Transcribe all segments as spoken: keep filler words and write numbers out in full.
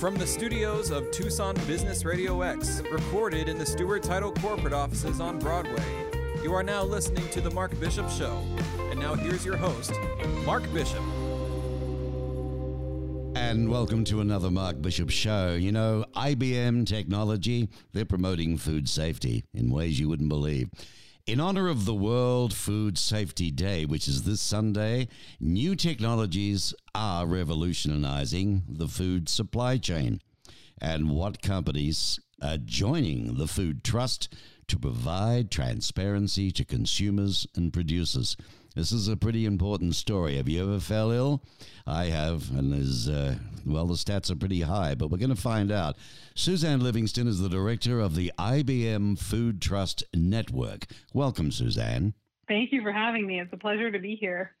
From the studios of Tucson Business Radio X, recorded in the Stewart Title corporate offices on Broadway, you are now listening to The Mark Bishop Show. And now here's your host, Mark Bishop. And welcome to another Mark Bishop Show. You know, I B M Technology, they're promoting food safety in ways you wouldn't believe. In honor of the World Food Safety Day, which is this Sunday, new technologies are revolutionizing the food supply chain. And what companies are joining the Food Trust to provide transparency to consumers and producers. This is a pretty important story. Have you ever fell ill? I have, and there's, uh, well, the stats are pretty high, but we're going to find out. Suzanne Livingston is the director of the I B M Food Trust Network. Welcome, Suzanne. Thank you for having me. It's a pleasure to be here.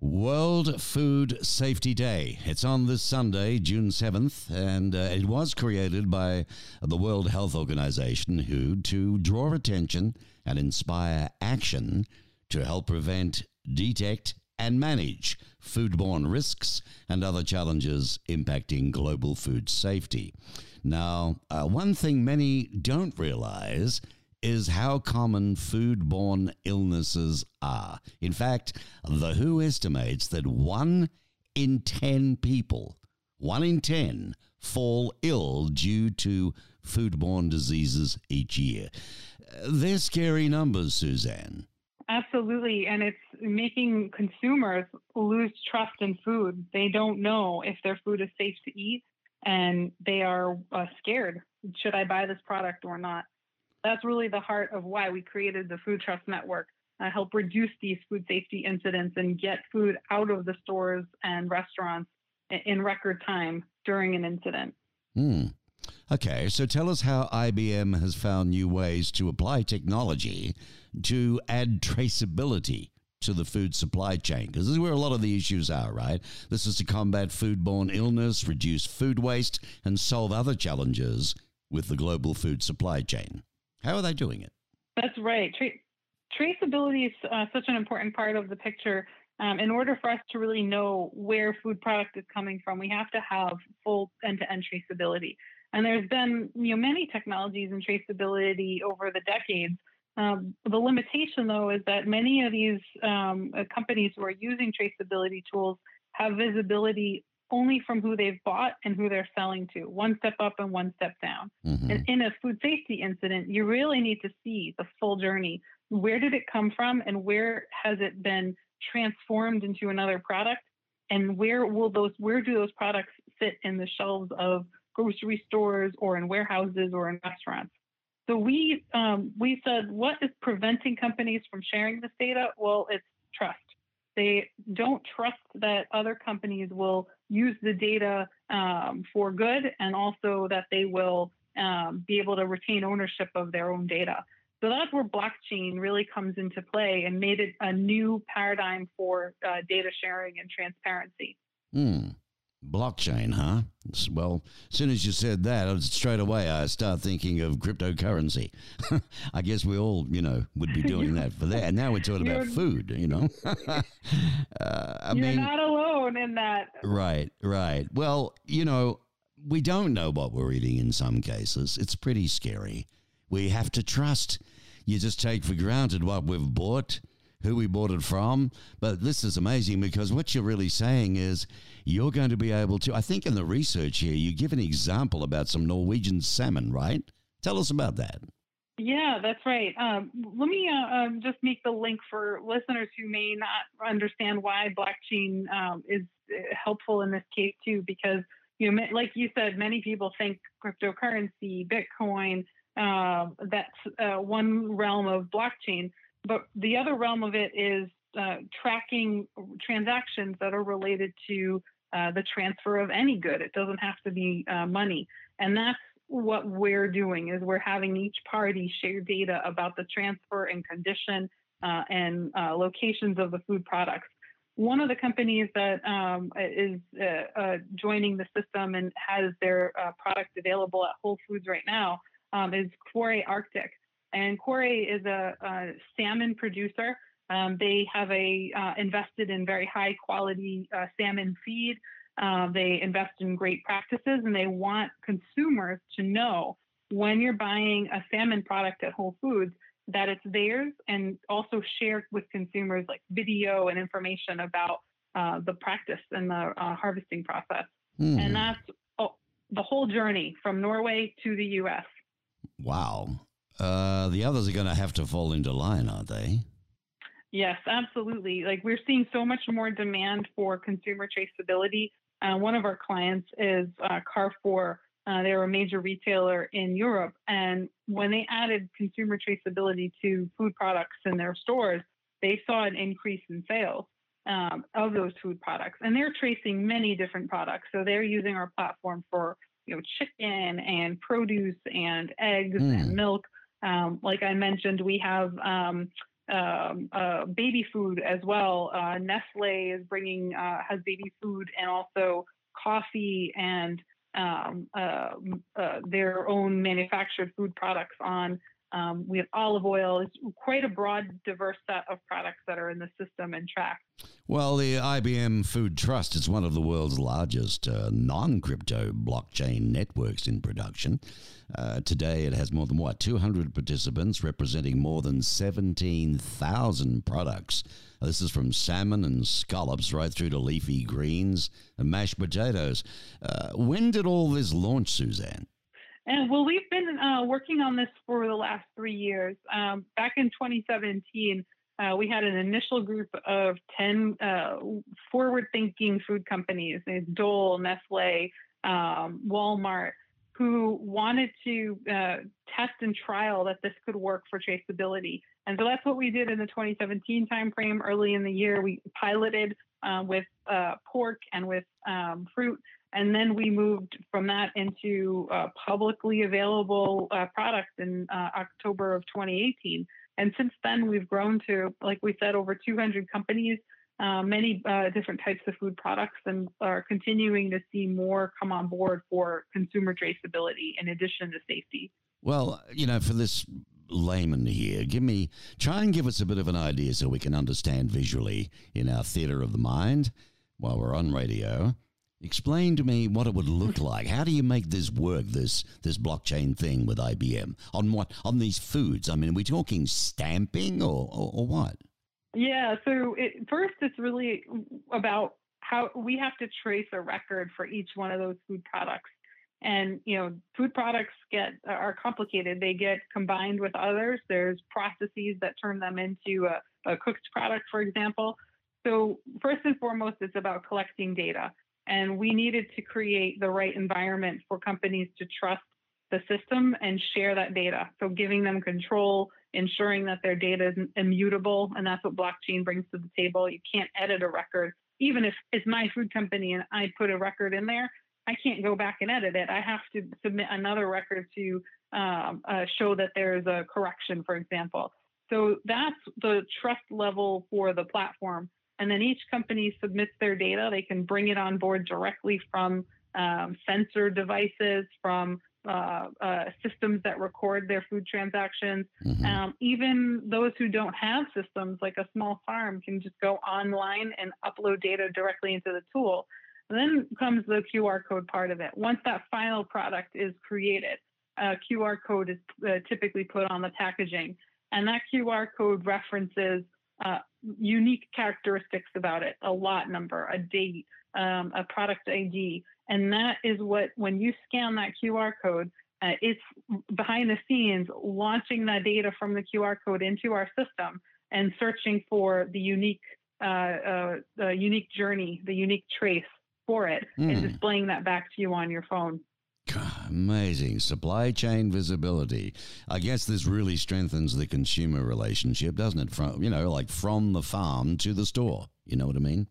World Food Safety Day. It's on this Sunday, June seventh, and uh, it was created by the World Health Organization who to draw attention and inspire action to help prevent, detect, and manage foodborne risks and other challenges impacting global food safety. Now, uh, one thing many don't realize is how common foodborne illnesses are. In fact, the W H O estimates that one in ten people, one in ten, fall ill due to foodborne diseases each year. They're scary numbers, Suzanne. Absolutely, and it's making consumers lose trust in food. They don't know if their food is safe to eat, and they are uh, scared. Should I buy this product or not? That's really the heart of why we created the Food Trust Network, uh, help reduce these food safety incidents and get food out of the stores and restaurants in record time during an incident. Mm. Okay, so tell us how I B M has found new ways to apply technology to add traceability to the food supply chain, because this is where a lot of the issues are, right? This is to combat foodborne illness, reduce food waste, and solve other challenges with the global food supply chain. How are they doing it? That's right. Tra- traceability is uh, such an important part of the picture. Um, in order for us to really know where food product is coming from, we have to have full end-to-end traceability. And there's been you know, many technologies in traceability over the decades. Um, the limitation, though, is that many of these um, companies who are using traceability tools have visibility only from who they've bought and who they're selling to, one step up and one step down. Mm-hmm. And in a food safety incident, you really need to see the full journey. Where did it come from and where has it been transformed into another product? And where will those, where do those products sit in the shelves of grocery stores or in warehouses or in restaurants? So we, um, we said, what is preventing companies from sharing this data? Well, it's trust. They don't trust that other companies will use the data um, for good, and also that they will um, be able to retain ownership of their own data. So that's where blockchain really comes into play and made it a new paradigm for uh, data sharing and transparency. Mm. Blockchain, huh? Well, as soon as you said that, straight away I start thinking of cryptocurrency. I guess we all, you know, would be doing that for that. And now we're talking about food, you know. uh, I you're mean, not alone in that. Right, right. Well, you know, we don't know what we're eating in some cases. It's pretty scary. We have to trust. You just take for granted what we've bought, who we bought it from. But this is amazing because what you're really saying is you're going to be able to, I think in the research here, you give an example about some Norwegian salmon, right? Tell us about that. Yeah, that's right. Um, let me uh, um, just make the link for listeners who may not understand why blockchain um, is helpful in this case too, because, you know, like you said, many people think cryptocurrency, Bitcoin, uh, that's uh, one realm of blockchain. But the other realm of it is uh, tracking transactions that are related to uh, the transfer of any good. It doesn't have to be uh, money. And that's what we're doing is we're having each party share data about the transfer and condition uh, and uh, locations of the food products. One of the companies that um, is uh, uh, joining the system and has their uh, product available at Whole Foods right now um, is Quarry Arctic. And Quarry is a, a salmon producer. Um, they have a uh, invested in very high quality uh, salmon feed. Uh, they invest in great practices, and they want consumers to know when you're buying a salmon product at Whole Foods that it's theirs, and also share with consumers like video and information about uh, the practice and the uh, harvesting process. Mm. And that's oh, the whole journey from Norway to the U S. Wow. Uh, the others are going to have to fall into line, aren't they? Yes, absolutely. Like, we're seeing so much more demand for consumer traceability. Uh, one of our clients is uh, Carrefour. Uh, they're a major retailer in Europe. And when they added consumer traceability to food products in their stores, they saw an increase in sales um, of those food products. And they're tracing many different products. So they're using our platform for, you know, chicken and produce and eggs mm. and milk. Um, like I mentioned, we have um, um, uh, baby food as well. Uh, Nestle is bringing, uh, has baby food and also coffee and um, uh, uh, their own manufactured food products on. Um, we have olive oil. It's quite a broad, diverse set of products that are in the system and tracked. Well, the I B M Food Trust is one of the world's largest uh, non-crypto blockchain networks in production. Uh, today, it has more than, what, two hundred participants representing more than seventeen thousand products. This is from salmon and scallops right through to leafy greens and mashed potatoes. Uh, when did all this launch, Suzanne? And well, we've been uh, working on this for the last three years. Um, back in twenty seventeen, uh, we had an initial group of ten uh, forward-thinking food companies, Dole, Nestle, um, Walmart, who wanted to uh, test and trial that this could work for traceability. And so that's what we did in the twenty seventeen timeframe. Early in the year, we piloted uh, with uh, pork and with um, fruit. And then we moved from that into uh, publicly available uh, products in uh, October of twenty eighteen. And since then, we've grown to, like we said, over two hundred companies, uh, many uh, different types of food products, and are continuing to see more come on board for consumer traceability in addition to safety. Well, you know, for this layman here, give me, try and give us a bit of an idea so we can understand visually in our theater of the mind while we're on radio. Explain to me what it would look like. How do you make this work, this this blockchain thing with I B M? On what? On these foods? I mean, are we talking stamping or, or, or what? Yeah, so it, first it's really about how we have to trace a record for each one of those food products. And, you know, food products get are complicated. They get combined with others. There's processes that turn them into a, a cooked product, for example. So first and foremost, it's about collecting data. And we needed to create the right environment for companies to trust the system and share that data. So giving them control, ensuring that their data is immutable, and that's what blockchain brings to the table. You can't edit a record. Even if it's my food company and I put a record in there, I can't go back and edit it. I have to submit another record to um, uh, show that there's a correction, for example. So that's the trust level for the platform. And then each company submits their data. They can bring it on board directly from um, sensor devices, from uh, uh, systems that record their food transactions. Mm-hmm. Um, even those who don't have systems, like a small farm, can just go online and upload data directly into the tool. And then comes the Q R code part of it. Once that final product is created, a Q R code is uh, typically put on the packaging. And that Q R code references Uh, unique characteristics about it, a lot number, a date, um, a product I D. And that is what, when you scan that Q R code, uh, it's behind the scenes launching that data from the Q R code into our system and searching for the unique, uh, uh, the unique journey, the unique trace for it, mm. and displaying that back to you on your phone. Amazing. Supply chain visibility. I guess this really strengthens the consumer relationship, doesn't it? From, you know, like from the farm to the store. You know what I mean?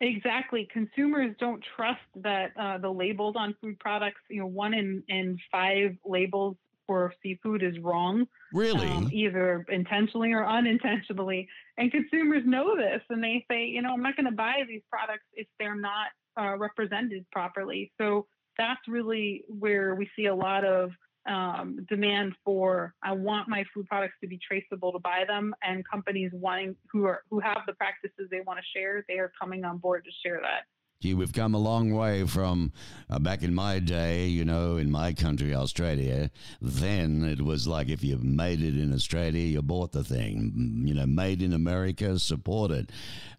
Exactly. Consumers don't trust that uh, the labels on food products, you know, one in, in five labels for seafood is wrong. Really? Um, either intentionally or unintentionally. And consumers know this, and they say, you know, I'm not going to buy these products if they're not uh, represented properly. So that's really where we see a lot of um, demand for, I want my food products to be traceable to buy them, and companies wanting who are who have the practices they want to share, they are coming on board to share that. Gee, we've come a long way from uh, back in my day, you know, in my country, Australia. Then it was like if you made it in Australia, you bought the thing. You know, made in America, support it.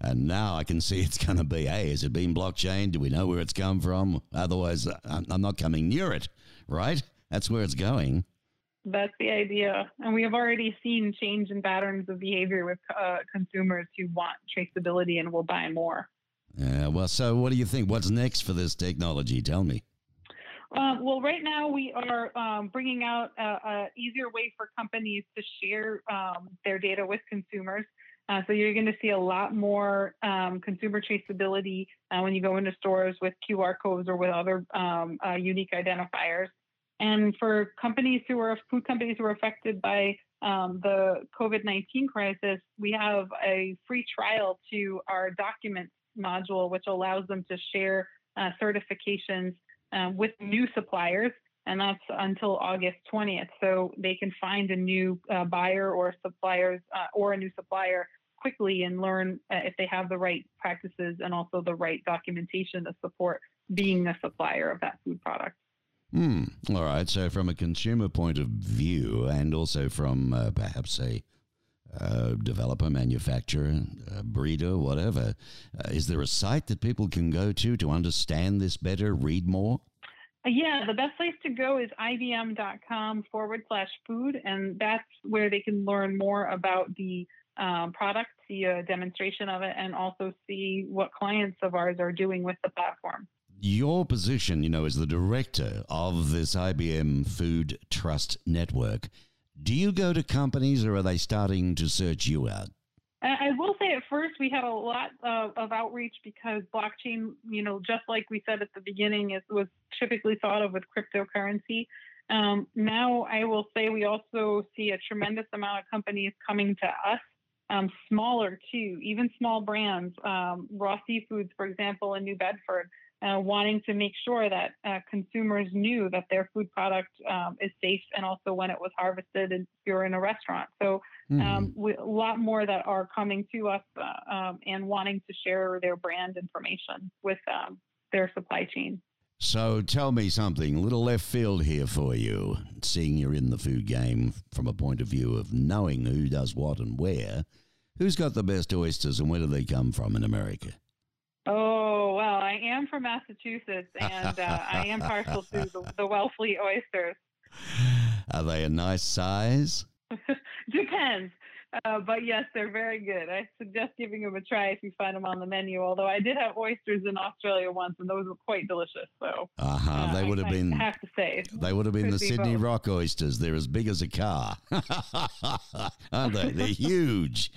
And now I can see it's going to be, hey, is it being blockchain? Do we know where it's come from? Otherwise, I'm not coming near it, right? That's where it's going. That's the idea. And we have already seen change in patterns of behavior with uh, consumers who want traceability and will buy more. Yeah, uh, well, so what do you think? What's next for this technology? Tell me. Uh, well, right now we are um, bringing out an easier way for companies to share um, their data with consumers. Uh, so you're going to see a lot more um, consumer traceability uh, when you go into stores with Q R codes or with other um, uh, unique identifiers. And for companies who are food companies who are affected by um, the COVID nineteen crisis, we have a free trial to our documents module, which allows them to share uh, certifications uh, with new suppliers, and that's until August twentieth. So they can find a new uh, buyer or suppliers uh, or a new supplier quickly and learn uh, if they have the right practices and also the right documentation to support being a supplier of that food product. Mm. All right. So from a consumer point of view, and also from uh, perhaps a Uh, developer, manufacturer, uh, breeder, whatever. Uh, is there a site that people can go to to understand this better, read more? Yeah, the best place to go is ibm.com forward slash food, and that's where they can learn more about the um, product, see a demonstration of it, and also see what clients of ours are doing with the platform. Your position, you know, as the director of this I B M Food Trust Network, do you go to companies or are they starting to search you out? I will say at first we had a lot of, of outreach because blockchain, you know, just like we said at the beginning, it was typically thought of with cryptocurrency. Um, now I will say we also see a tremendous amount of companies coming to us, um, smaller too, even small brands, um, Raw Seafoods, for example, in New Bedford, uh, wanting to make sure that uh, consumers knew that their food product um, is safe and also when it was harvested if you're in a restaurant. So um, mm. we, a lot more that are coming to us uh, um, and wanting to share their brand information with um, their supply chain. So tell me something, a little left field here for you, seeing you're in the food game from a point of view of knowing who does what and where. Who's got the best oysters and where do they come from in America? Oh, well, I am from Massachusetts, and uh, I am partial to the, the Wellfleet oysters. Are they a nice size? Depends. Uh, but, yes, they're very good. I suggest giving them a try if you find them on the menu, although I did have oysters in Australia once, and those were quite delicious. So, uh-huh. uh, they would have been, I have to say. They would have been the be Sydney rock oysters. They're as big as a car, aren't they? They're huge.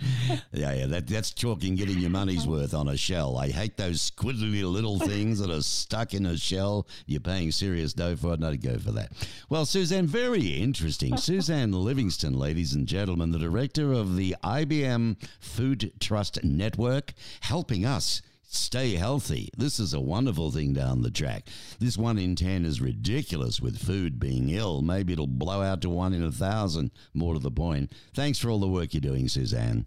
Yeah, yeah, that, that's chalking getting your money's worth on a shell. I hate those squiddly little things that are stuck in a shell. You're paying serious dough for it. Not go for that. Well, Suzanne, very interesting. Suzanne Livingston, ladies and gentlemen, the director of Of the I B M Food Trust Network, helping us stay healthy. This is a wonderful thing down the track. This one in ten is ridiculous with food being ill. Maybe it'll blow out to one in a thousand, more to the point. Thanks for all the work you're doing, Suzanne.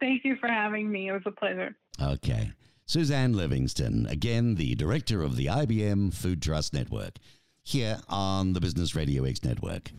Thank you for having me. It was a pleasure. Okay. Suzanne Livingston, again, the director of the I B M Food Trust Network, here on the Business Radio X Network.